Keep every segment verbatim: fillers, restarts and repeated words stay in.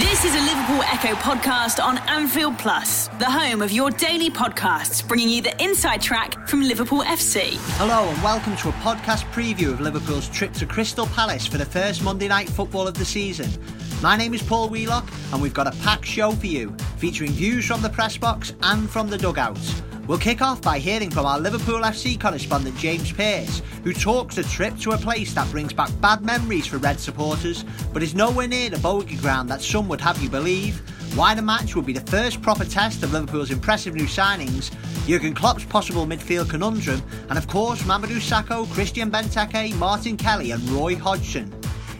This is a Liverpool Echo podcast on Anfield Plus, the home of your daily podcasts, bringing you the inside track from Liverpool F C. Hello and welcome to a podcast preview of Liverpool's trip to Crystal Palace for the first Monday night football of the season. My name is Paul Wheelock and we've got a packed show for you, featuring views from the press box and from the dugouts. We'll kick off by hearing from our Liverpool F C correspondent James Pearce, who talks a trip to a place that brings back bad memories for Red supporters, but is nowhere near the bogey ground that some would have you believe, why the match would be the first proper test of Liverpool's impressive new signings, Jurgen Klopp's possible midfield conundrum, and of course Mamadou Sakho, Christian Benteke, Martin Kelly and Roy Hodgson.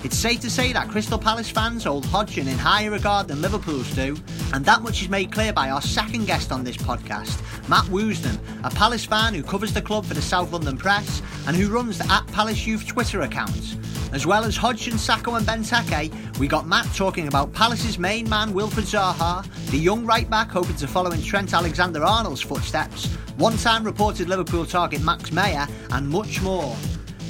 It's safe to say that Crystal Palace fans hold Hodgson in higher regard than Liverpool's do, and that much is made clear by our second guest on this podcast, Matt Woosden, a Palace fan who covers the club for the South London Press and who runs the at Palace Youth Twitter account. As well as Hodgson, Sakho and Benteke, we got Matt talking about Palace's main man Wilfried Zaha, the young right-back hoping to follow in Trent Alexander-Arnold's footsteps, one-time reported Liverpool target Max Meyer, and much more.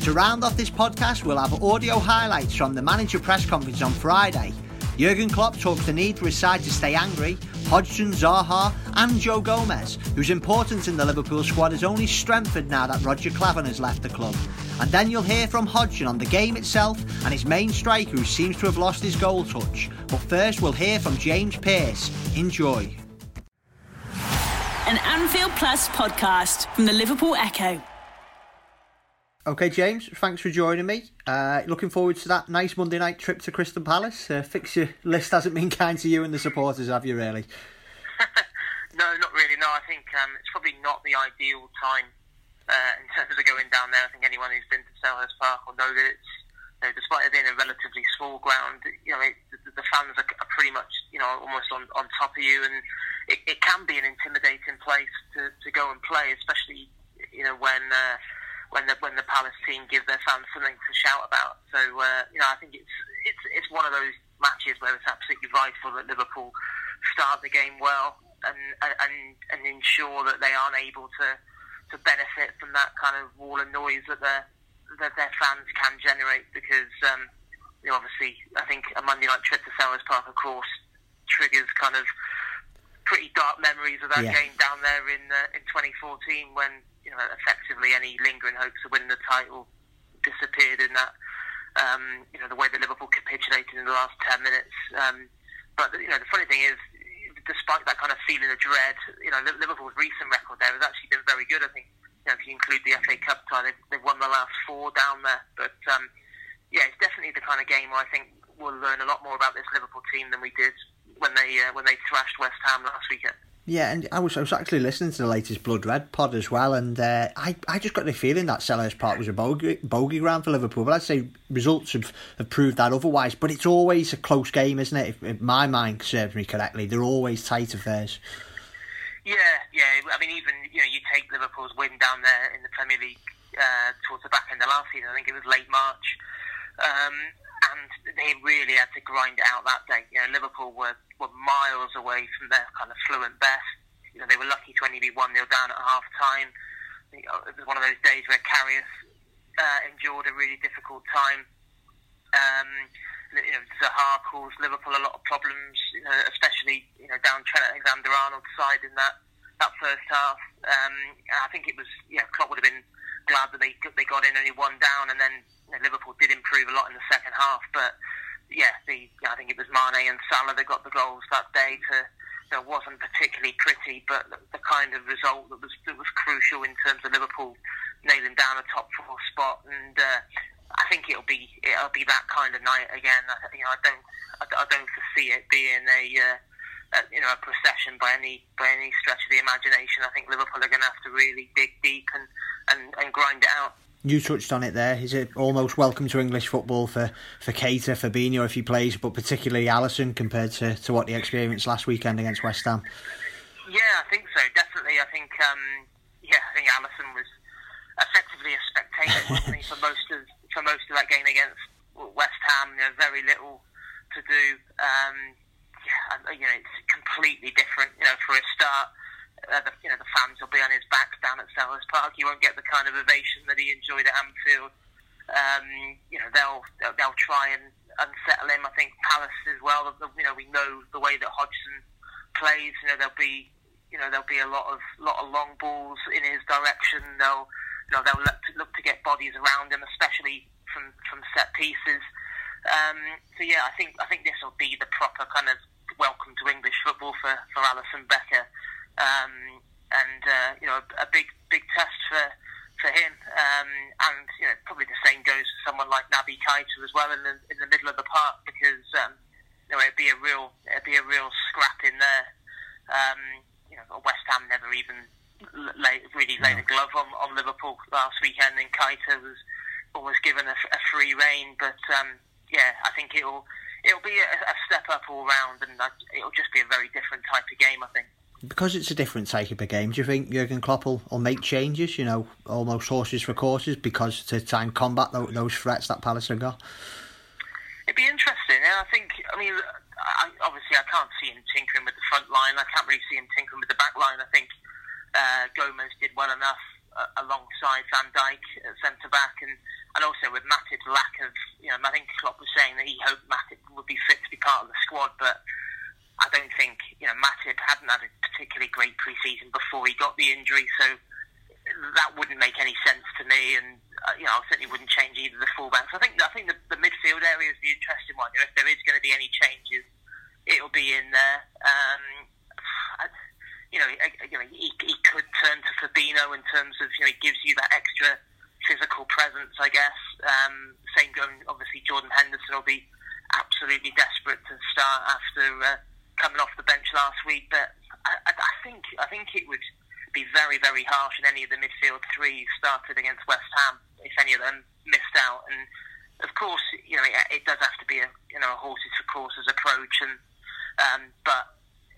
To round off this podcast, we'll have audio highlights from the manager press conference on Friday. Jurgen Klopp talks the need for his side to stay angry, Hodgson, Zaha and Joe Gomez, whose importance in the Liverpool squad has only strengthened now that Roger Clavan has left the club. And then you'll hear from Hodgson on the game itself and his main striker who seems to have lost his goal touch. But first we'll hear from James Pearce. Enjoy. An Anfield Plus podcast from the Liverpool Echo. Okay, James, thanks for joining me. Uh, looking forward to that nice Monday night trip to Crystal Palace. Uh, fix your list hasn't been kind to you and the supporters, have you, really? No, not really, no. I think um, it's probably not the ideal time uh, in terms of going down there. I think anyone who's been to Selhurst Park will know that it's, you know, despite it being a relatively small ground, you know, it, the, the fans are, are pretty much, you know, almost on, on top of you, and it, it can be an intimidating place to, to go and play, especially, you know, when... Uh, When the when the Palace team give their fans something to shout about, so uh, you know I think it's it's it's one of those matches where it's absolutely vital that Liverpool start the game well and and and ensure that they aren't able to, to benefit from that kind of wall of noise that their that their fans can generate, because um, you know, obviously I think a Monday night trip to Selhurst Park, of course, triggers kind of pretty dark memories of that yeah. game down there in uh, in twenty fourteen when, you know, effectively any lingering hopes of winning the title disappeared in that, um, you know, the way that Liverpool capitulated in the last ten minutes. Um, but, you know, the funny thing is, despite that kind of feeling of dread, you know, Liverpool's recent record there has actually been very good, I think. You know, if you include the F A Cup tie, they've, they've won the last four down there. But, um, yeah, it's definitely the kind of game where I think we'll learn a lot more about this Liverpool team than we did when they uh, when they thrashed West Ham last weekend. Yeah, and I was I was actually listening to the latest Blood Red pod as well, and uh, I, I just got the feeling that Selhurst Park was a bogey, bogey ground for Liverpool, but I'd say results have, have proved that otherwise, but it's always a close game, isn't it? If, if my mind serves me correctly, they're always tight affairs. Yeah, yeah, I mean, even, you know, you take Liverpool's win down there in the Premier League uh, towards the back end of last season, I think it was late March, um, and they really had to grind it out that day. You know, Liverpool were, were miles away from their kind of fluent best. You know, they were lucky to only be one nil down at half time. It was one of those days where Karius uh, endured a really difficult time. Um, you know, Zaha caused Liverpool a lot of problems, you know, especially, you know, down Trent Alexander-Arnold's side in that, that first half. Um, I think it was, you know, Klopp would have been glad that they they got in only one down, and then, you know, Liverpool did improve a lot in the second half, but yeah, the, you know, I think it was Mane and Salah that got the goals that day. To, you know, wasn't particularly pretty, but the, the kind of result that was that was crucial in terms of Liverpool nailing down a top four spot. And uh, I think it'll be it'll be that kind of night again. I, you know, I don't I, I don't foresee it being a, uh, a you know a procession by any by any stretch of the imagination. I think Liverpool are going to have to really dig deep and, and, and grind it out. You touched on it there. He's almost welcome to English football for, for Keita, Fabinho if he plays, but particularly Alisson compared to, to what he experienced last weekend against West Ham. Yeah, I think so, definitely. I think um, yeah, I think Alisson was effectively a spectator, wasn't he, for most of for most of that game against West Ham. You know, very little to do. Um, yeah, you know, it's completely different. You know, for a start, Uh, the, you know, the fans will be on his back down at Selhurst Park. He won't get the kind of ovation that he enjoyed at Anfield. Um, you know, they'll they'll try and unsettle him. I think Palace as well. You know, we know the way that Hodgson plays. You know, there'll be, you know, there'll be a lot of lot of long balls in his direction. They'll, you know, they'll look to, look to get bodies around him, especially from, from set pieces. Um, so yeah, I think I think this will be the proper kind of welcome to English football for for Alisson Becker, um, and uh, you know, a, a big big test for for him. Um, and you know, probably the same goes for someone like Naby Keita as well in the in the middle of the park, because um, you know, it'd be a real it'd be a real scrap in there. Um, you know, West Ham never even lay, really laid a glove on, on Liverpool last weekend, and Keita was almost given a, a free rein, but. Um, Yeah, I think it'll it'll be a, a step up all round, and it'll just be a very different type of game, I think. Because it's a different type of game, do you think Jurgen Klopp will, will make changes? You know, almost horses for courses, because to try and combat those, those threats that Palace have got. It'd be interesting, and I think I mean, I, obviously, I can't see him tinkering with the front line. I can't really see him tinkering with the back line. I think uh, Gomez did well enough uh, alongside Van Dijk at centre back, and. And also with Matip's lack of, you know, I think Klopp was saying that he hoped Matip would be fit to be part of the squad, but I don't think, you know, Matip hadn't had a particularly great pre-season before he got the injury, so that wouldn't make any sense to me. And uh, you know, I certainly wouldn't change either of the fullbacks. I think I think the, the midfield area is the interesting one. You know, if there is going to be any changes, it'll be in there. Um, I, you know, I, you know, he, he could turn to Fabinho in terms of, you know, he gives you that extra. Physical presence, I guess. Um, same going, obviously, Jordan Henderson will be absolutely desperate to start after uh, coming off the bench last week. But I, I think I think it would be very, very harsh in any of the midfield three started against West Ham if any of them missed out. And of course, you know, it, it does have to be a, you know, a horses for courses approach. And um, but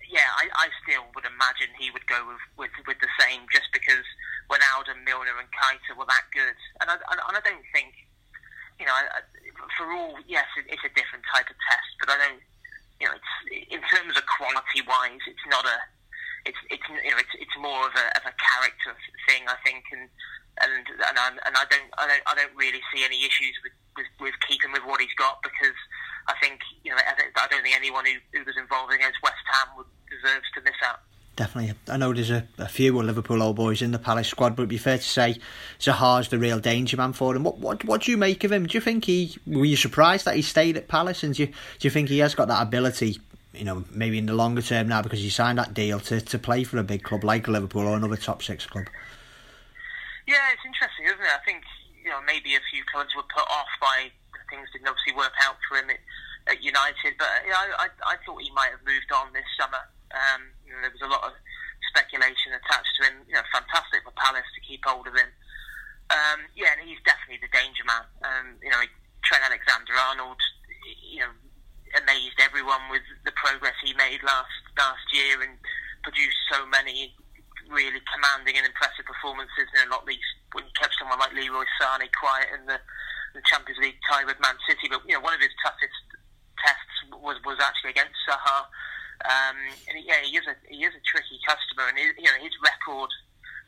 yeah, I, I still would imagine he would go with with, with the same, just because. Wijnaldum, Milner and Keita were that good, and I, and I don't think, you know, I, for all, yes, it's a different type of test, but I don't, you know, it's in terms of quality wise, it's not a, it's it's you know, it's it's more of a of a character thing, I think, and and and I, and I don't I don't I don't really see any issues with, with, with keeping with what he's got, because I think, you know, I don't think anyone who, who was involved against West Ham deserves to miss out. Definitely. I know there's a, a few Liverpool old boys in the Palace squad, but it'd be fair to say Zaha's the real danger man for them. What what what do you make of him? Do you think he... Were you surprised that he stayed at Palace? And do you, do you think he has got that ability, you know, maybe in the longer term now, because he signed that deal, to, to play for a big club like Liverpool or another top six club? Yeah, it's interesting, isn't it? I think, you know, maybe a few clubs were put off by things didn't obviously work out for him at, at United, but you know, I, I I thought he might have moved on this summer. Um, you know, there was a lot of speculation attached to him. You know, fantastic for Palace to keep hold of him. Um, yeah, and he's definitely the danger man. Um, you know, Trent Alexander-Arnold, you know, amazed everyone with the progress he made last last year, and produced so many really commanding and impressive performances. And not least when he kept someone like Leroy Sané quiet in the, the Champions League tie with Man City. But you know, one of his toughest tests was was actually against Zaha. Um, and yeah, he is a he is a tricky customer, and his, you know, his record,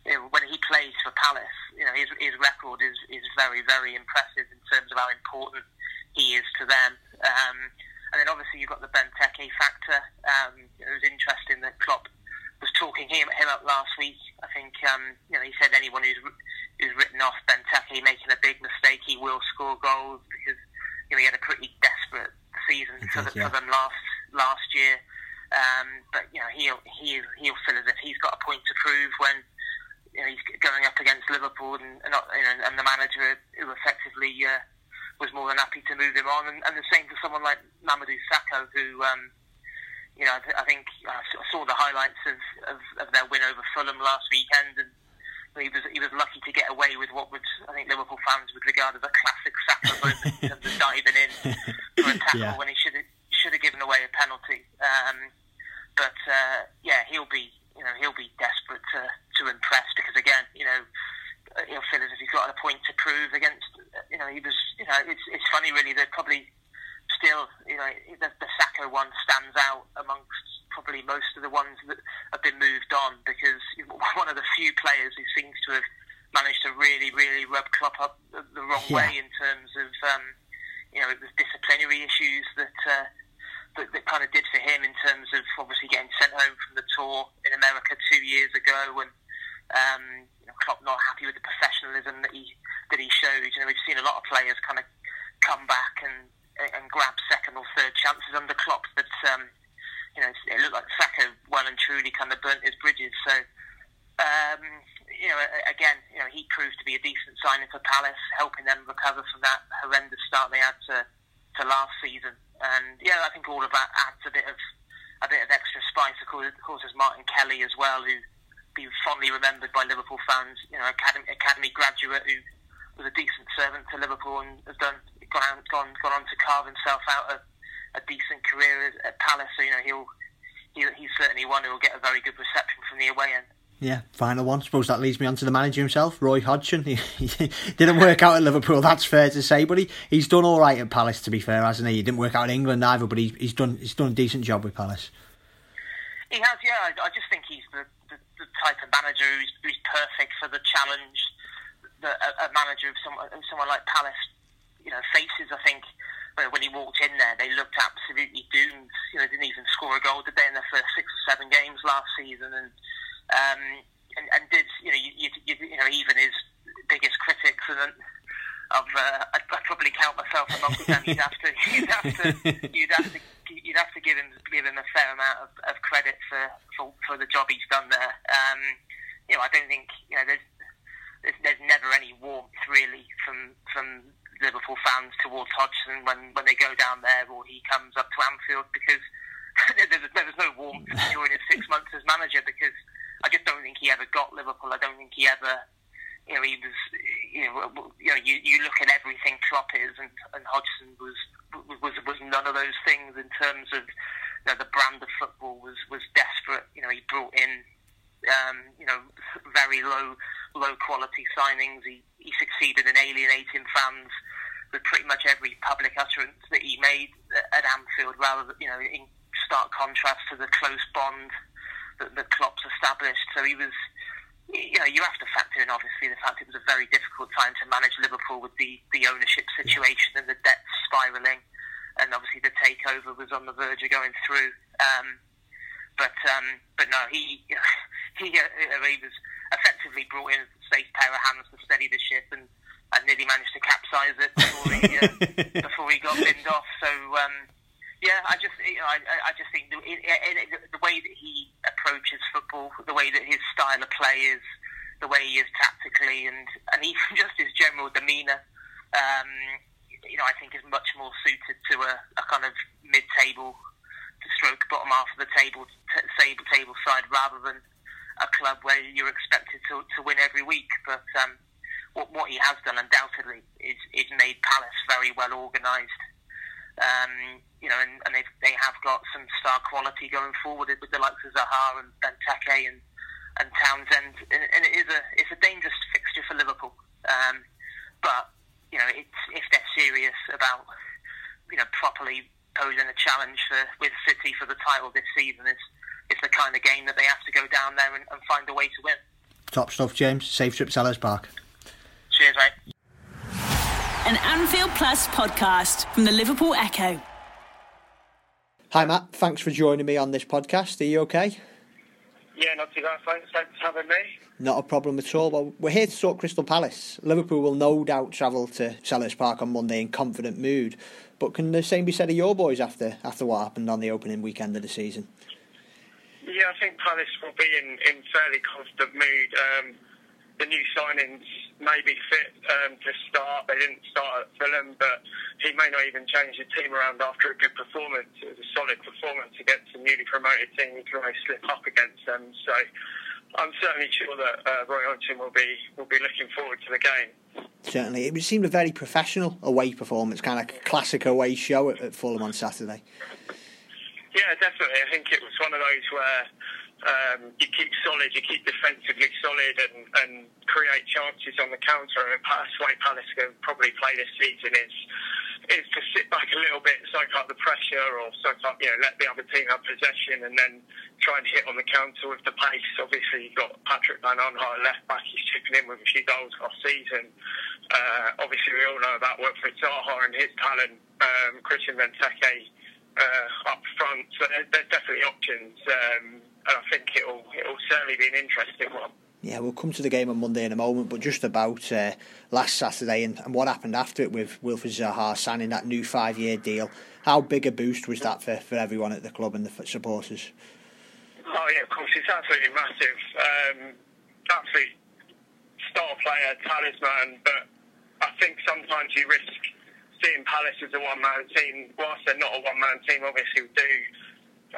you know, when he plays for Palace, you know, his his record is, is very, very impressive in terms of how important he is to them. Um, and then obviously you've got the Benteke factor. Um, it was interesting that Klopp was talking him him up last week. I think um, you know, he said anyone who's who's written off Benteke making a big mistake, he will score goals, because you know, he had a pretty desperate season for, the, yeah. for them last last year. Um, but you know, he'll he he'll feel as if he's got a point to prove when, you know, he's going up against Liverpool, and and, you know, and the manager who effectively uh, was more than happy to move him on, and, and the same for someone like Mamadou Sakho, who um, you know, I, th- I think I saw the highlights of, of, of their win over Fulham last weekend, and he was he was lucky to get away with what would, I think, Liverpool fans would regard as a classic Sakho moment in terms of diving in for a tackle yeah. when he should have. Should have given away a penalty, um, but uh, yeah, he'll be, you know, he'll be desperate to, to impress, because again, you know, he'll feel as if he's got a point to prove against, you know, he was, you know, it's it's funny really that probably still, you know, the, the Sakho one stands out amongst probably most of the ones that have been moved on, because one of the few players who seems to have managed to really, really rub Klopp up the wrong yeah. way in terms of. Um, You know, it was discipline January issues that, uh, that that kind of did for him in terms of obviously getting sent home from the tour in America two years ago, and um, you know, Klopp not happy with the professionalism that he that he showed. You know, we've seen a lot of players kind of come back and and grab second or third chances under Klopp, but um, you know, it looked like Sakho well and truly kind of burnt his bridges. So. Um, You know, again, you know, he proved to be a decent signing for Palace, helping them recover from that horrendous start they had to, to last season. And yeah, I think all of that adds a bit of a bit of extra spice. Of course, of course there's Martin Kelly as well, who be fondly remembered by Liverpool fans. You know, academy, academy graduate who was a decent servant to Liverpool and has done gone out, gone gone on to carve himself out a, a decent career at Palace. So you know, he'll he, he's certainly one who will get a very good reception from the away end. Yeah, final one. I suppose that leads me on to the manager himself, Roy Hodgson. He, he didn't work out at Liverpool, that's fair to say, but he, he's done all right at Palace, to be fair, hasn't he? He didn't work out in England either, but he, he's done he's done a decent job with Palace. He has, yeah. I, I just think he's the, the, the type of manager who's, who's perfect for the challenge that a, a manager of someone, someone like Palace, you know, faces. I think when he walked in there, they looked absolutely doomed. You know, they didn't even score a goal, did they, in their first six or seven games last season? And Um, and, and did you know? You, you, you know, even his biggest critics, and I've uh, I'd, I'd probably count myself among them. You'd have to, you'd have to, you'd have to, you'd have to give him give him a fair amount of, of credit for, for for the job he's done there. Um, you know, I don't think you know. There's there's, there's never any warmth really from from Liverpool fans towards Hodgson when, when they go down there or he comes up to Anfield, because there's there's no warmth during his six months as manager, because I just don't think he ever got Liverpool. I don't think he ever, you know, he was, you know, you know, you, you look at everything Klopp is, and, and Hodgson was, was was none of those things in terms of, you know, the brand of football was, was desperate. You know, he brought in, um, you know, very low low quality signings. He he succeeded in alienating fans with pretty much every public utterance that he made at Anfield, rather than, you know, in stark contrast to the close bond that the Klopp's established. So he was, you know, you have to factor in obviously the fact it was a very difficult time to manage Liverpool with the, the ownership situation and the debt spiralling, and obviously the takeover was on the verge of going through. Um, but um, but no, he you know, he, uh, he was effectively brought in as a safe pair of hands to steady the ship, and, and nearly managed to capsize it before he uh, before he got binned off. So. Um, Yeah, I just, you know, I, I just think the, the way that he approaches football, the way that his style of play is, the way he is tactically, and, and even just his general demeanour, um, you know, I think is much more suited to a, a kind of mid-table, to stroke bottom half of the table, t- table side, rather than a club where you're expected to, to win every week. But um, what, what he has done undoubtedly is, is made Palace very well organised. Um, you know, and, and they they have got some star quality going forward with the likes of Zaha and Benteke and and Townsend, and, and it is a it's a dangerous fixture for Liverpool. Um, but you know, it's, if they're serious about, you know, properly posing a challenge for, with City for the title this season, it's it's the kind of game that they have to go down there and, and find a way to win. Top stuff, James. Safe trip, Selhurst Park. Cheers, mate. An Anfield Plus podcast from the Liverpool Echo. Hi Matt, thanks for joining me on this podcast. Are you okay? Yeah, not too bad, thanks. Thanks for having me. Not a problem at all. Well, we're here to talk Crystal Palace. Liverpool will no doubt travel to Selhurst Park on Monday in confident mood, but can the same be said of your boys after after what happened on the opening weekend of the season? Yeah, I think Palace will be in, in fairly confident mood. Um, the new signings may be fit um, to start. They didn't start at Fulham, but he may not even change the team around after a good performance. It was a solid performance against a newly promoted team. You can always slip up against them. So I'm certainly sure that uh, Roy Hodgson will be will be looking forward to the game. Certainly. It seemed a very professional away performance, kind of classic away show at, at Fulham on Saturday. Yeah, definitely. I think it was one of those where Um, you keep solid, you keep defensively solid, and, and create chances on the counter. I mean, that's the way Palace can probably play this season, is is to sit back a little bit, soak up the pressure, or soak up, you know, let the other team have possession, and then try and hit on the counter with the pace. Obviously, you've got Patrick Van Aanholt left back, he's chipping in with a few goals last season. Uh, obviously, we all know about Wilfried Zaha and his talent, um, Christian Benteke uh, up front. So there, there's definitely options. Um, And I think it'll it'll certainly be an interesting one. Yeah, we'll come to the game on Monday in a moment, but just about uh, last Saturday and, and what happened after it with Wilfried Zaha signing that new five-year deal. How big a boost was that for, for everyone at the club and the supporters? Oh yeah, of course, it's absolutely massive. Um, absolutely star player, talisman, but I think sometimes you risk seeing Palace as a one-man team. Whilst they're not a one-man team, obviously we do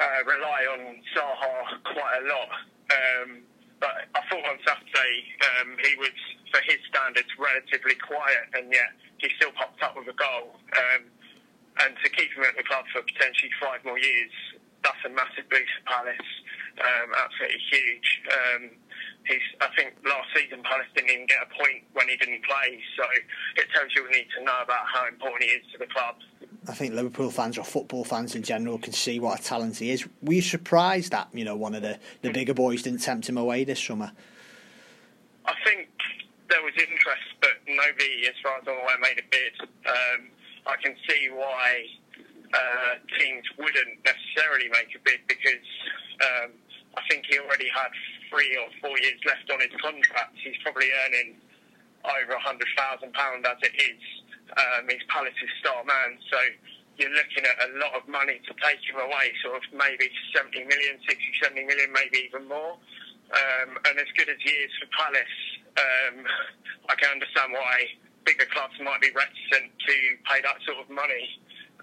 Uh, rely on Zaha quite a lot, um, but I thought on Saturday um, he was, for his standards, relatively quiet, and yet he still popped up with a goal, um, and to keep him at the club for potentially five more years, that's a massive boost for Palace, um, absolutely huge. Um, he's, I think last season Palace didn't even get a point when he didn't play, so it tells you we need to know about how important he is to the club. I think Liverpool fans or football fans in general can see what a talent he is. Were you surprised that, you know, one of the, the bigger boys didn't tempt him away this summer? I think there was interest, but nobody, as far as I'm aware, made a bid. Um, I can see why uh, teams wouldn't necessarily make a bid, because um, I think he already had three or four years left on his contract. He's probably earning over one hundred thousand pounds as it is. Um, he's Palace's star man, so you're looking at a lot of money to take him away, sort of maybe seventy million, sixty, seventy million, maybe even more. Um, and as good as he is for Palace, um, I can understand why bigger clubs might be reticent to pay that sort of money.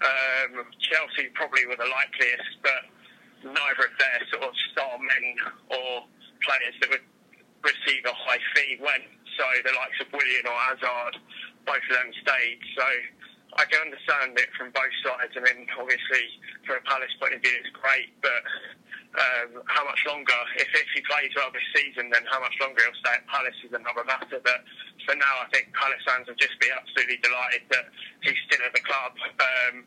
Um, Chelsea probably were the likeliest, but neither of their sort of star men or players that would receive a high fee went. So the likes of Willian or Hazard, both of them stayed. So I can understand it from both sides. I mean, obviously, from a Palace point of view, it's great, but um, how much longer? If, if he plays well this season, then how much longer he'll stay at Palace is another matter. But for now, I think Palace fans will just be absolutely delighted that he's still at the club. Um,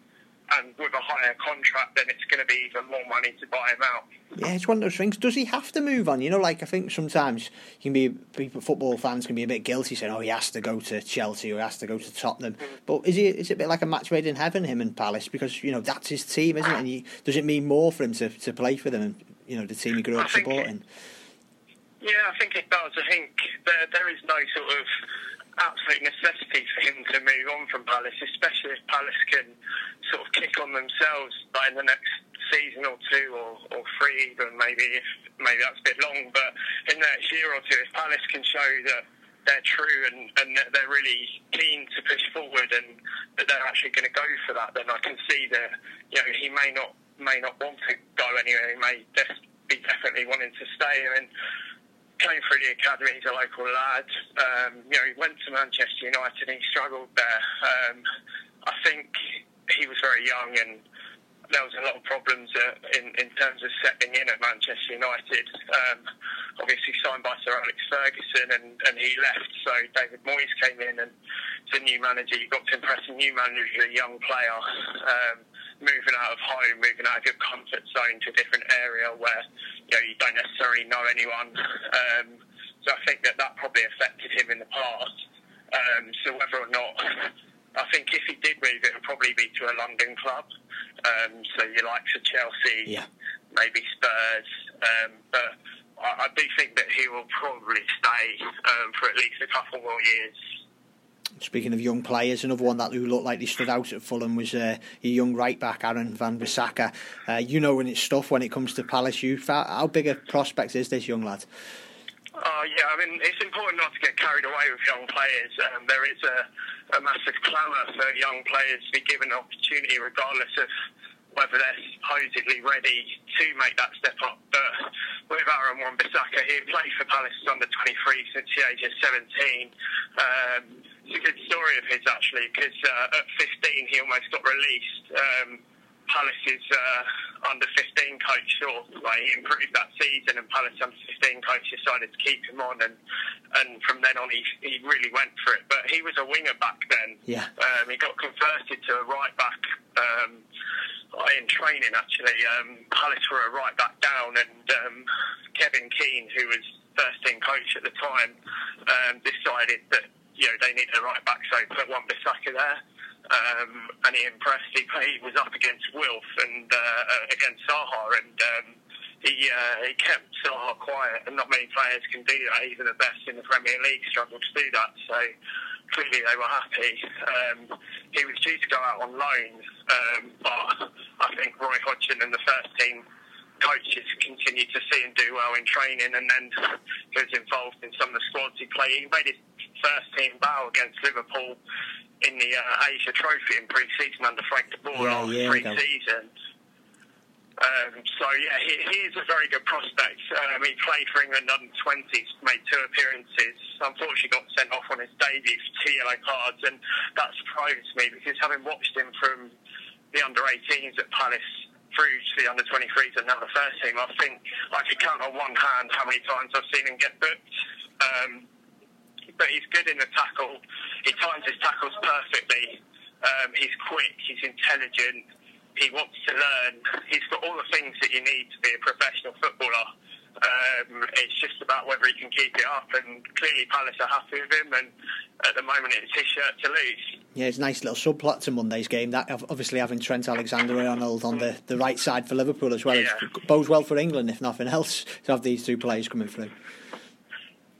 and with a higher contract, then it's going to be even more money to buy him out. Yeah, it's one of those things. Does he have to move on? You know, like, I think sometimes you can be people, football fans can be a bit guilty saying, oh, he has to go to Chelsea or he has to go to Tottenham. Mm. But is he? Is it a bit like a match made in heaven, him and Palace? Because, you know, that's his team, isn't it? And he, does it mean more for him to, to play for them and, you know, the team he grew up supporting? It, yeah, I think it does. I think there there is no sort of absolute necessity for him to move on from Palace, especially if Palace can sort of kick on themselves by the next season or two or, or three even, maybe if maybe that's a bit long, but in the next year or two, if Palace can show that they're true and, and that they're really keen to push forward and that they're actually going to go for that, then I can see that, you know, he may not may not want to go anywhere. He may def- be definitely wanting to stay. I mean, came through the academy, he's a local lad. Um, you know, he went to Manchester United and he struggled there. Um, I think he was very young and there was a lot of problems uh, in, in terms of settling in at Manchester United. Um, obviously signed by Sir Alex Ferguson and, and he left, so David Moyes came in and the new manager. You've got to impress a new manager, a young player, um, moving out of home, moving out of your comfort zone to a different area where, you know, you don't necessarily know anyone. Um, so I think that that probably affected him in the past. Um, so whether or not, I think if he did move, it would probably be to a London club. Um, so your likes of Chelsea, yeah, maybe Spurs. Um, but I, I do think that he will probably stay um, for at least a couple more years. Speaking of young players, another one that who looked like they stood out at Fulham was uh, a young right-back, Aaron Wan-Bissaka. Uh, you know when it's stuff when it comes to Palace youth. How big a prospect is this young lad? Uh, yeah, I mean, it's important not to get carried away with young players. Um, there is a, a massive clamour for young players to be given an opportunity regardless of whether they're supposedly ready to make that step up. But with Aaron Wan-Bissaka, he played for Palace under twenty-three since the age of seventeen. Um, it's a good story of his, actually, because uh, at fifteen he almost got released. Um, Palace's uh, under fifteen coach sort of like, he improved that season, and Palace under fifteen coach decided to keep him on, and and from then on he, he really went for it. But he was a winger back then. Yeah. Um, he got converted to a right back um, in training actually. Um, Palace were a right back down, and um, Kevin Keane, who was first team coach at the time, um, decided that you know they needed a right back, so put Wan-Bissaka there. Um, and he impressed. He, he was up against Wilf and uh, against Zaha, and um, he uh, he kept Zaha quiet. And not many players can do that. Even the best in the Premier League struggle to do that. So clearly they were happy. Um, he was due to go out on loan, um, but I think Roy Hodgson and the first team coaches continued to see him do well in training, and then he was involved in some of the squads he played. He made his first team bow against Liverpool in the uh, Asia Trophy in pre-season under Frank De Boer yeah, after yeah, pre-season. Um, so, yeah, he, he is a very good prospect. Um, he played for England under twenties, made two appearances. Unfortunately got sent off on his debut for two yellow cards, and that surprised me because having watched him from the under eighteens at Palace through to the under twenty-threes and now the first team, I think I could count on one hand how many times I've seen him get booked. Um, But he's good in the tackle. He times his tackles perfectly. Um, he's quick. He's intelligent. He wants to learn. He's got all the things that you need to be a professional footballer. Um, it's just about whether he can keep it up. And clearly Palace are happy with him. And at the moment, it's his shirt to lose. Yeah, it's a nice little subplot to Monday's game. That obviously having Trent Alexander-Arnold on the, the right side for Liverpool as well. Yeah. It bodes well for England, if nothing else, to have these two players coming through.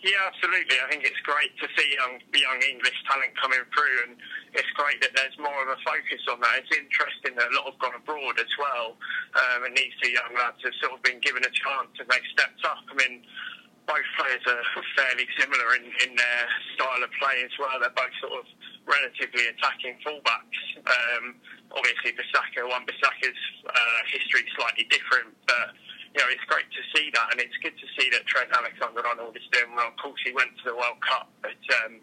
Yeah, absolutely. I think it's great to see young, young English talent coming through, and it's great that there's more of a focus on that. It's interesting that a lot have gone abroad as well, um, and these two young lads have sort of been given a chance and they've stepped up. I mean, both players are fairly similar in, in their style of play as well. They're both sort of relatively attacking fullbacks. Um, obviously, Bissaka, Wan-Bissaka's uh, history is slightly different, but you know, it's great to see that, and it's good to see that Trent Alexander-Arnold is doing well. Of course, he went to the World Cup, but um,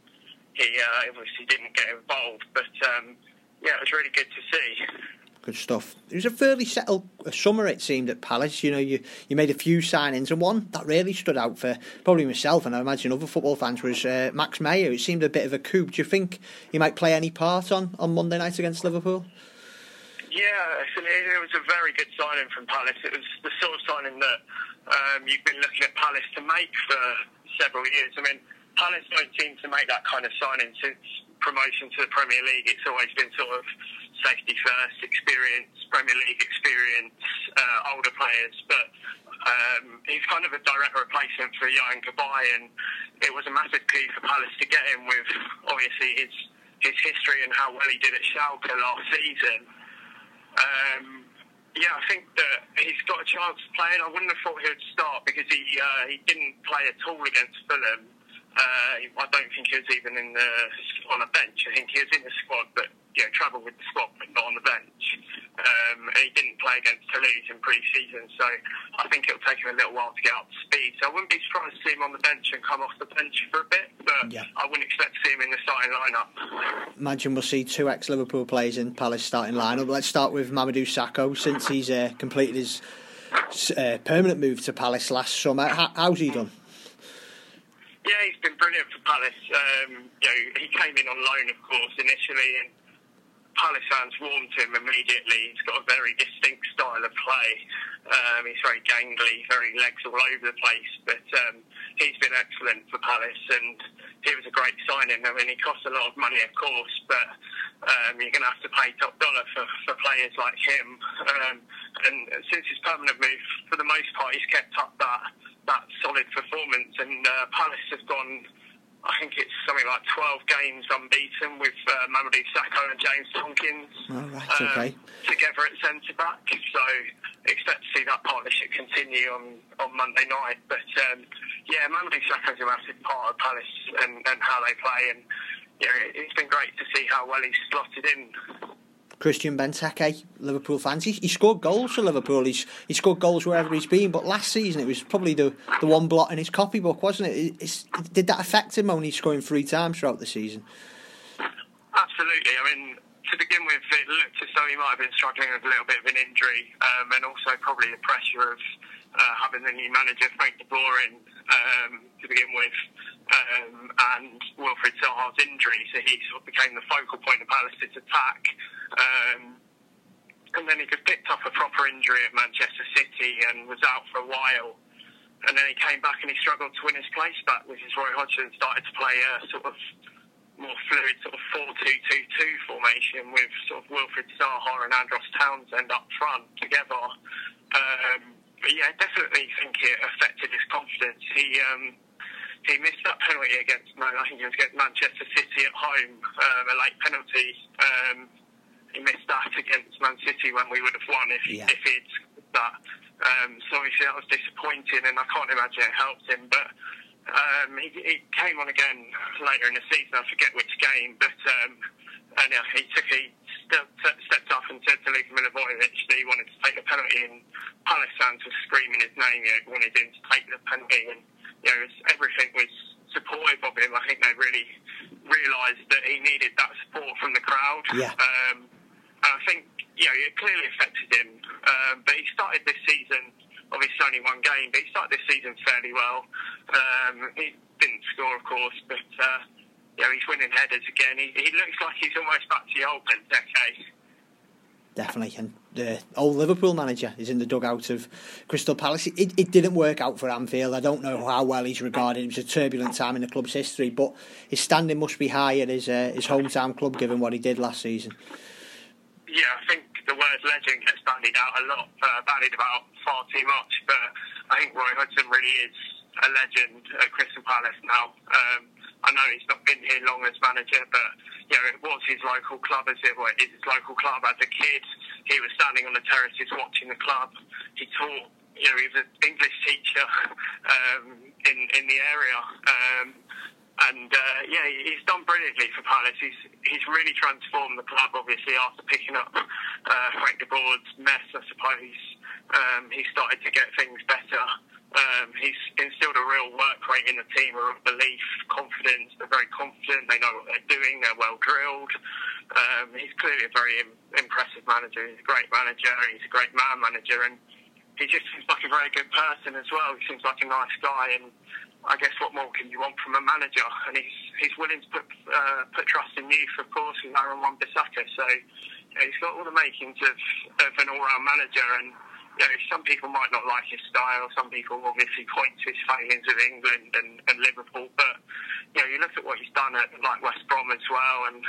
he uh, obviously didn't get involved. But, um, yeah, it was really good to see. Good stuff. It was a fairly settled summer, it seemed, at Palace. You know, you, you made a few signings, and one that really stood out for probably myself, and I imagine other football fans, was uh, Max Meyer. It seemed a bit of a coup. Do you think he might play any part on, on Monday night against Liverpool? Yeah, it was a very good signing from Palace. It was the sort of signing that um, you've been looking at Palace to make for several years. I mean, Palace don't seem to make that kind of signing since promotion to the Premier League. It's always been sort of safety first, experience, Premier League experience, uh, older players. But um, he's kind of a direct replacement for Yohan Cabaye, and it was a massive key for Palace to get him with, obviously, his, his history and how well he did at Schalke last season. Um, yeah, I think that he's got a chance of playing. I wouldn't have thought he would start because he uh, he didn't play at all against Fulham. Uh, I don't think he was even in the on a bench. I think he was in the squad, but you know, travelled with the squad, but not on the bench. Um, and he didn't play against Toulouse in pre-season, so I think it'll take him a little while to get up to speed. So I wouldn't be surprised to see him on the bench and come off the bench for a bit, but yeah. I wouldn't expect to see him in the starting lineup. Imagine we'll see two ex-Liverpool players in Palace starting lineup. Let's start with Mamadou Sakho, since he's uh, completed his uh, permanent move to Palace last summer. How, how's he done? Yeah, he's been brilliant for Palace. Um, you know, he came in on loan, of course, initially, and Palace fans warmed to him immediately. He's got a very distinct style of play. Um, he's very gangly, very legs all over the place, but um, he's been excellent for Palace, and he was a great signing. I mean, he cost a lot of money, of course, but um, you're going to have to pay top dollar for, for players like him. Um, and since his permanent move, for the most part, he's kept up that that solid performance, and uh, Palace have gone, I think it's something like twelve games unbeaten with uh, Mamadou Sakho and James Tompkins oh, right, um, okay. together at centre-back, so expect to see that partnership continue on, on Monday night. But um, yeah, Mamadou Sakho's a massive part of Palace and, and how they play, and you know, it's been great to see how well he's slotted in. Christian Benteke, Liverpool fans. He, he scored goals for Liverpool. He's he scored goals wherever he's been. But last season, it was probably the the one blot in his copybook, wasn't it? It's, did that affect him only scoring three times throughout the season? Absolutely. I mean, to begin with, it looked as though he might have been struggling with a little bit of an injury, um, and also probably the pressure of uh, having the new manager, Frank De Boer, in um, to begin with, um, and Wilfried Zaha's injury. So he sort of became the focal point of Palace's attack. Um, and then he just picked up a proper injury at Manchester City and was out for a while. And then he came back and he struggled to win his place back, which is Roy Hodgson started to play a sort of more fluid sort of four two two two formation with sort of Wilfried Zaha and Andros Townsend up front together. Um, but yeah, I definitely think it affected his confidence. He um, he missed that penalty against I think it was against Manchester City at home, um, a late penalty. Um, he missed that against Man City when we would have won if yeah. if he'd that. Um, so obviously that was disappointing, and I can't imagine it helped him. But um, he, he came on again later in the season. I forget which game, but um, and yeah, he took he st- st- stepped up and said to Luka Milivojevic that he wanted to take the penalty, and Palace fans were screaming his name. You know, he wanted him to take the penalty, and you know, everything was supportive of him. I think they really realised that he needed that support from the crowd. Yeah. Um, and I think. Yeah, you know, it clearly affected him, um, but he started this season, obviously only one game, but he started this season fairly well. Um, he didn't score, of course, but uh, you know, he's winning headers again. He, he looks like he's almost back to the old Benteke. Definitely, and the old Liverpool manager is in the dugout of Crystal Palace. It, it didn't work out for Anfield. I don't know how well he's regarded. It was a turbulent time in the club's history, but his standing must be high at his, uh, his hometown club, given what he did last season. Yeah, I think the word legend gets bandied out a lot, uh, bandied about far too much, but I think Roy Hodgson really is a legend at Crystal Palace now. Um, I know he's not been here long as manager, but you know, it was his local club, as it, well, it is his local club. As a kid, he was standing on the terraces watching the club. He taught, you know, he was an English teacher um, in, in the area. Um, And uh, yeah, he's done brilliantly for Palace. He's he's really transformed the club, obviously, after picking up uh, Frank de Boer's mess, I suppose. Um, he started to get things better. Um, he's instilled a real work rate in the team, a real belief, confidence. They're very confident. They know what they're doing. They're well drilled. Um, he's clearly a very im- impressive manager. He's a great manager. He's a great man manager, and he just seems like a very good person as well. He seems like a nice guy, and I guess what more can you want from a manager? And he's he's willing to put uh, put trust in youth, of course, with Aaron Wan-Bissaka. So you know, he's got all the makings of, of an all-round manager. And you know, some people might not like his style. Some people obviously point to his failings with England and, and Liverpool. But you know, you look at what he's done at like West Brom as well, and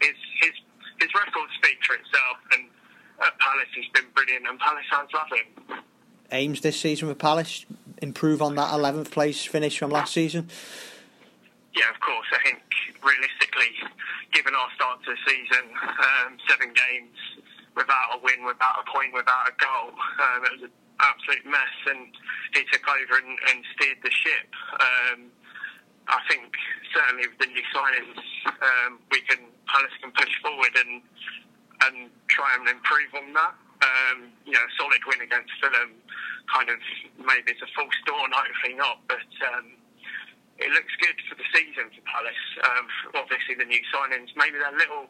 his his his record speaks for itself. And at Palace, he's been brilliant, and Palace fans love him. Aims this season for Palace, improve on that eleventh place finish from last season? Yeah, of course. I think realistically, given our start to the season, um, seven games without a win, without a point, without a goal, um, it was an absolute mess, and he took over and, and steered the ship. Um, I think certainly with the new signings, um, we can Palace can push forward and and try and improve on that. Um, you know, a solid win against Fulham, kind of maybe it's a false dawn, hopefully not, but um, it looks good for the season for Palace. Um, obviously, the new signings, maybe a little,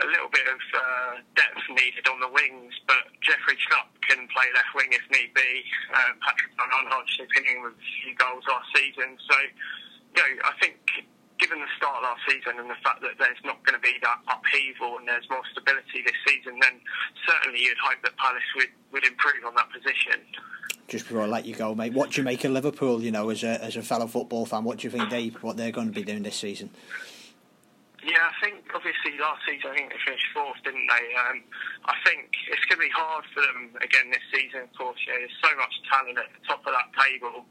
a little bit of uh, depth needed on the wings, but Jeffrey Schlupp can play left wing if need be. Um, Patrick Van Aanholt pinning him with a few goals last season, so you know, I think. Given the start last season and the fact that there's not going to be that upheaval and there's more stability this season, then certainly you'd hope that Palace would, would improve on that position. Just before I let you go, mate, what do you make of Liverpool, you know, as a as a fellow football fan? What do you think they what they're going to be doing this season? Yeah, I think obviously last season I think they finished fourth, didn't they? Um, I think it's going to be hard for them again this season, of course. Yeah, there's so much talent at the top of that table,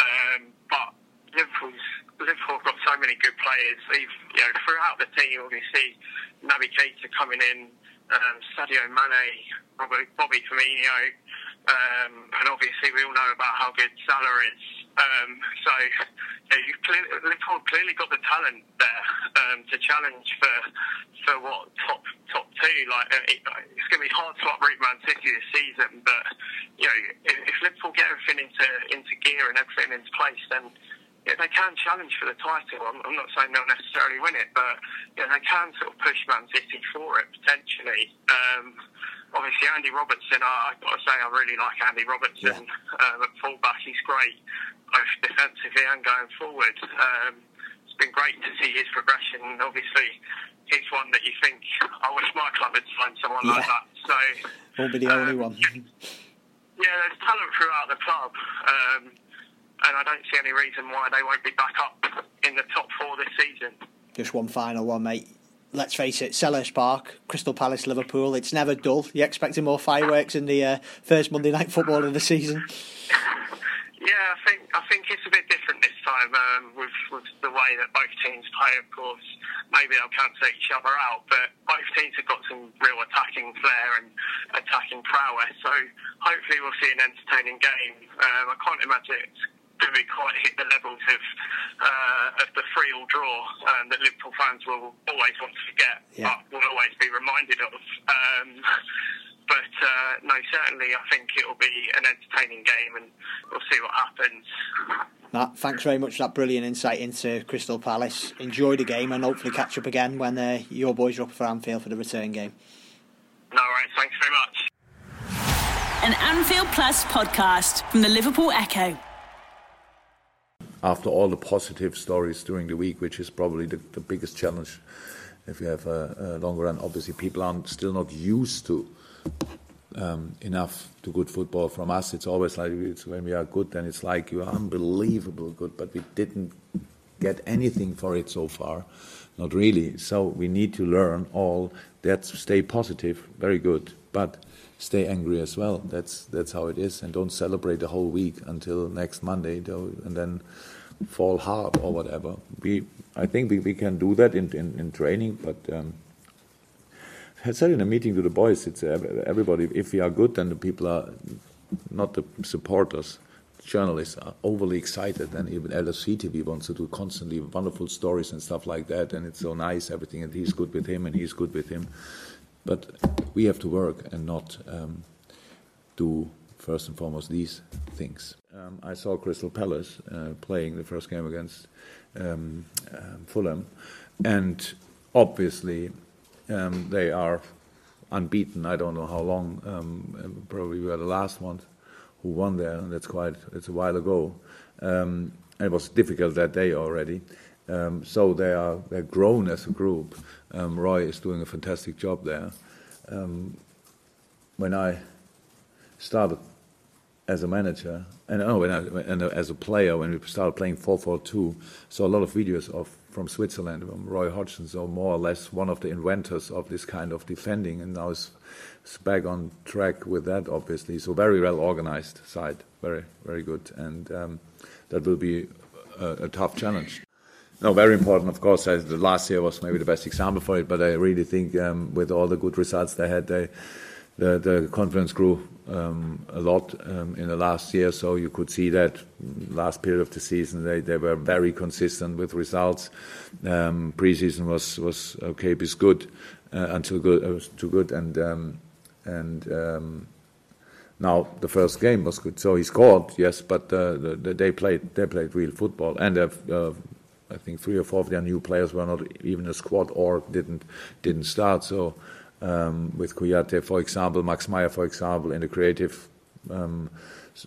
um, but Liverpool's Liverpool have got so many good players. They've, you know, throughout the team, obviously, Naby Keita coming in, um, Sadio Mane, Bobby, Bobby Firmino, um, and obviously we all know about how good Salah is. Um, so yeah, you've clearly, Liverpool clearly got the talent there um, to challenge for for what top top two. Like it, it's going to be hard to uproot Man City this season, but you know if, if Liverpool get everything into into gear and everything into place, then. Yeah, they can challenge for the title. I'm, I'm not saying they'll necessarily win it, but you know, they can sort of push Man City for it potentially. Um, obviously, Andy Robertson, I, I've got to say, I really like Andy Robertson yeah. um, at fullback. He's great, both defensively and going forward. Um, it's been great to see his progression. Obviously, he's one that you think, I wish my club had signed someone yeah. like that. So won't be the um, only one. Yeah, there's talent throughout the club. Um, And I don't see any reason why they won't be back up in the top four this season. Just one final one, mate. Let's face it, Selhurst Park, Crystal Palace, Liverpool, it's never dull. You're expecting more fireworks in the uh, first Monday night football of the season. Yeah, I think I think it's a bit different this time um, with, with the way that both teams play, of course. Maybe they'll cancel each other out, but both teams have got some real attacking flair and attacking prowess. So hopefully we'll see an entertaining game. Um, I can't imagine it's going to be quite hit the levels of uh, of the three-all draw um, that Liverpool fans will always want to forget, yeah. but will always be reminded of. Um, But uh, no, certainly I think it'll be an entertaining game and we'll see what happens. Matt, thanks very much for that brilliant insight into Crystal Palace. Enjoy the game and hopefully catch up again when uh, your boys are up for Anfield for the return game. No worries, thanks very much. An Anfield Plus podcast from the Liverpool Echo. After all the positive stories during the week, which is probably the, the biggest challenge if you have a, a long run, obviously people aren't still not used to Um, enough to good football from us. It's always like it's when we are good, then it's like you are unbelievable good, but we didn't get anything for it so far, not really. So we need to learn all that. Stay positive, very good, but stay angry as well. That's that's how it is, and don't celebrate the whole week until next Monday, though, and then fall hard or whatever. We, I think we, we can do that in in, in training, but. Um, I said in a meeting to the boys, it's everybody, if we are good, then the people are, not the supporters, journalists are overly excited, and even L S C T V wants to do constantly wonderful stories and stuff like that, and it's so nice, everything, and he's good with him, and he's good with him. But we have to work and not um, do, first and foremost, these things. Um, I saw Crystal Palace uh, playing the first game against um, uh, Fulham, and obviously... Um, they are unbeaten. I don't know how long. Um, probably we were the last ones who won there. That's quite. It's a while ago. Um, it was difficult that day already. Um, so they are they're grown as a group. Um, Roy is doing a fantastic job there. Um, when I started as a manager, and oh, when I, and as a player, when we started playing four four two, saw a lot of videos of. From Switzerland, from Roy Hodgson, so more or less one of the inventors of this kind of defending, and now is back on track with that, obviously. So very well organized side, very, very good, and um, that will be a, a tough challenge. No, very important, of course. I, the last year was maybe the best example for it, but I really think um, with all the good results they had, they, the, the confidence grew um, a lot um, in the last year, so you could see that last period of the season they, they were very consistent with results. Um, pre-season was was okay, was good uh, until good, uh, too good, and um, and um, now the first game was good. So he scored, yes, but uh, the, the, they played they played real football, and uh, uh, I think three or four of their new players were not even a squad or didn't didn't start. So. Um, with Kouyaté, for example, Max Meyer, for example, in the creative um,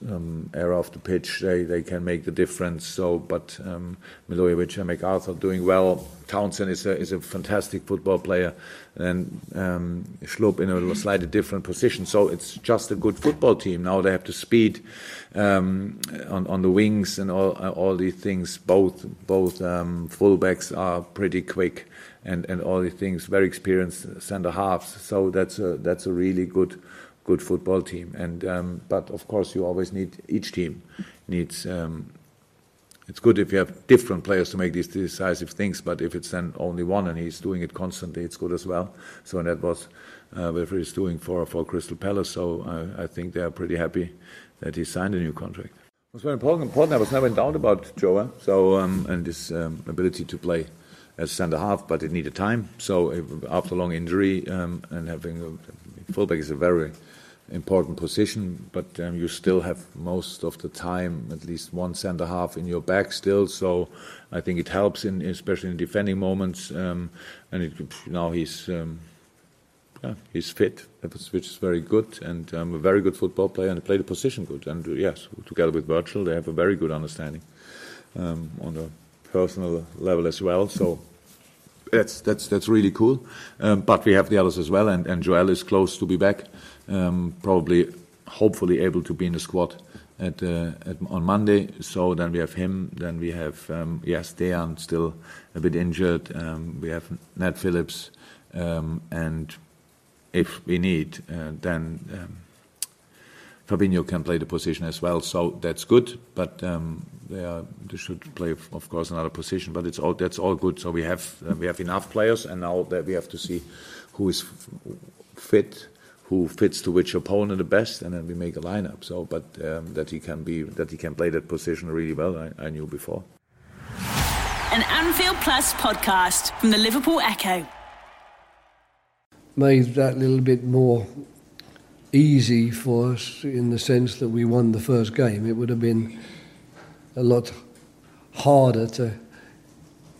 um, era of the pitch, they, they can make the difference. So, but um, Milivojevic and MacArthur doing well. Townsend is a is a fantastic football player, and um, Schlupp in a slightly different position. So it's just a good football team. Now they have the speed um, on on the wings and all all these things. Both both um, fullbacks are pretty quick. And, and all these things, very experienced centre halves. So that's a that's a really good good football team. And um, but of course you always need each team needs. Um, it's good if you have different players to make these decisive things. But if it's then only one and he's doing it constantly, it's good as well. So and that was uh, what he's doing for for Crystal Palace. So I, I think they are pretty happy that he signed a new contract. It was very important. important. I was never in doubt about Joe. So um, and his um, ability to play. As centre half, but it needed time. So after a long injury um, and having a fullback is a very important position, but um, you still have most of the time at least one centre half in your back still. So I think it helps, in especially in defending moments. Um, and it, now he's um, yeah, he's fit, which is very good, and um, a very good football player, and he played the position good. And uh, yes, together with Virgil, they have a very good understanding um, on the personal level as well. So. That's that's that's really cool, um, but we have the others as well, and, and Joel is close to be back, um, probably, hopefully able to be in the squad at, uh, at on Monday. So then we have him, then we have um, yes, Dejan still a bit injured. Um, we have Nat Phillips, um, and if we need, uh, then um, Fabinho can play the position as well. So that's good, but. Um, They, are, they should play, of course, another position, but it's all that's all good. So we have uh, we have enough players, and now that we have to see who is fit, who fits to which opponent the best, and then we make a lineup. So, but um, that he can be that he can play that position really well, I, I knew before. An Anfield Plus podcast from the Liverpool Echo made that little bit more easy for us in the sense that we won the first game. It would have been a lot harder to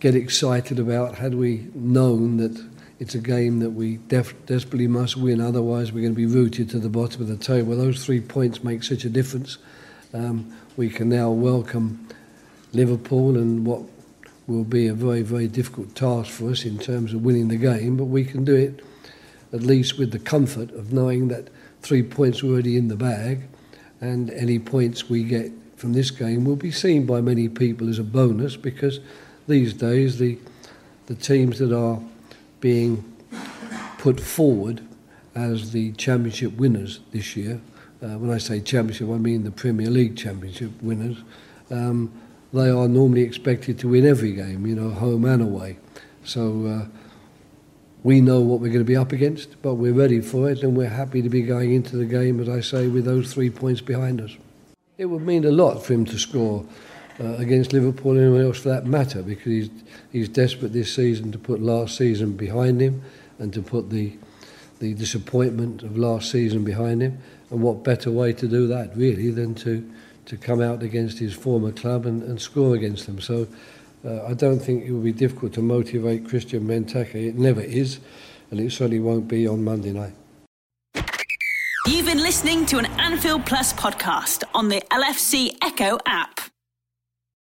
get excited about had we known that it's a game that we def- desperately must win, otherwise we're going to be rooted to the bottom of the table. Those three points make such a difference. Um, we can now welcome Liverpool and what will be a very, very difficult task for us in terms of winning the game, but we can do it at least with the comfort of knowing that three points are already in the bag, and any points we get from this game will be seen by many people as a bonus, because these days the the teams that are being put forward as the championship winners this year, uh, when I say championship I mean the Premier League championship winners, um, they are normally expected to win every game, you know, home and away. So uh, we know what we're going to be up against, but we're ready for it, and we're happy to be going into the game, as I say, with those three points behind us. It would mean a lot for him to score uh, against Liverpool and anyone else for that matter, because he's, he's desperate this season to put last season behind him and to put the the disappointment of last season behind him. And what better way to do that, really, than to, to come out against his former club and, and score against them. So uh, I don't think it will be difficult to motivate Christian Benteke. It never is, and it certainly won't be on Monday night. You've been listening to an Anfield Plus podcast on the L F C Echo app.